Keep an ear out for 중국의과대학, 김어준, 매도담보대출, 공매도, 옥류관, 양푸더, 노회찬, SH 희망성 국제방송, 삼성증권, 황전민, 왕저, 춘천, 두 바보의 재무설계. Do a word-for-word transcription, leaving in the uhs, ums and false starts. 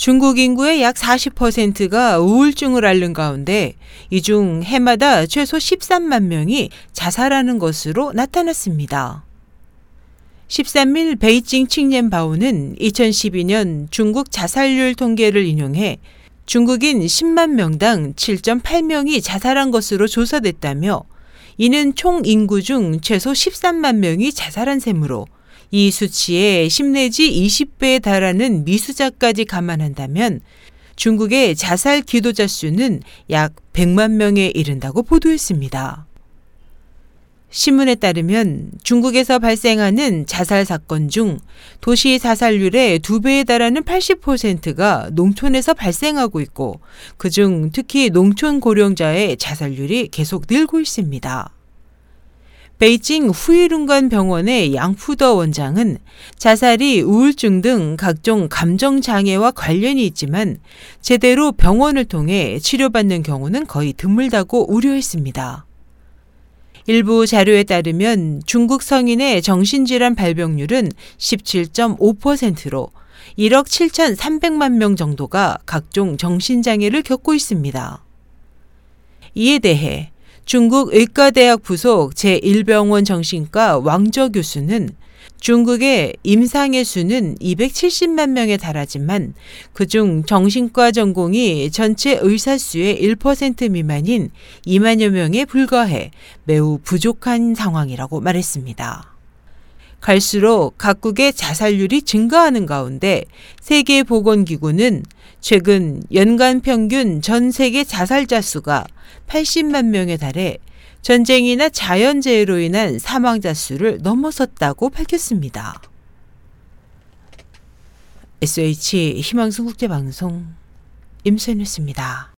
중국 인구의 약 사십 퍼센트가 우울증을 앓는 가운데 이 중 해마다 최소 십삼만 명이 자살하는 것으로 나타났습니다. 십삼 일 베이징 칭옌바오는 이천십이 년 중국 자살률 통계를 인용해 중국인 십만 명당 칠 점 팔 명이 자살한 것으로 조사됐다며 이는 총 인구 중 최소 십삼만 명이 자살한 셈으로 이 수치의 십 내지 이십 배에 달하는 미수자까지 감안한다면 중국의 자살 기도자 수는 약 백만 명에 이른다고 보도했습니다. 신문에 따르면 중국에서 발생하는 자살 사건 중 도시 자살률의 두 배에 달하는 팔십 퍼센트가 농촌에서 발생하고 있고 그중 특히 농촌 고령자의 자살률이 계속 늘고 있습니다. 베이징 후이룬관 병원의 양푸더 원장은 자살이 우울증 등 각종 감정장애와 관련이 있지만 제대로 병원을 통해 치료받는 경우는 거의 드물다고 우려했습니다. 일부 자료에 따르면 중국 성인의 정신질환 발병률은 십칠 점 오 퍼센트로 일억 칠천삼백만 명 정도가 각종 정신장애를 겪고 있습니다. 이에 대해 중국의과대학 부속 제일 병원 정신과 왕저 교수는 중국의 임상의 수는 이백칠십만 명에 달하지만 그중 정신과 전공이 전체 의사 수의 일 퍼센트 미만인 이만여 명에 불과해 매우 부족한 상황이라고 말했습니다. 갈수록 각국의 자살률이 증가하는 가운데 세계보건기구는 최근 연간 평균 전 세계 자살자 수가 팔십만 명에 달해 전쟁이나 자연재해로 인한 사망자 수를 넘어섰다고 밝혔습니다. 에스에이치 희망성 국제방송 임수현이었습니다.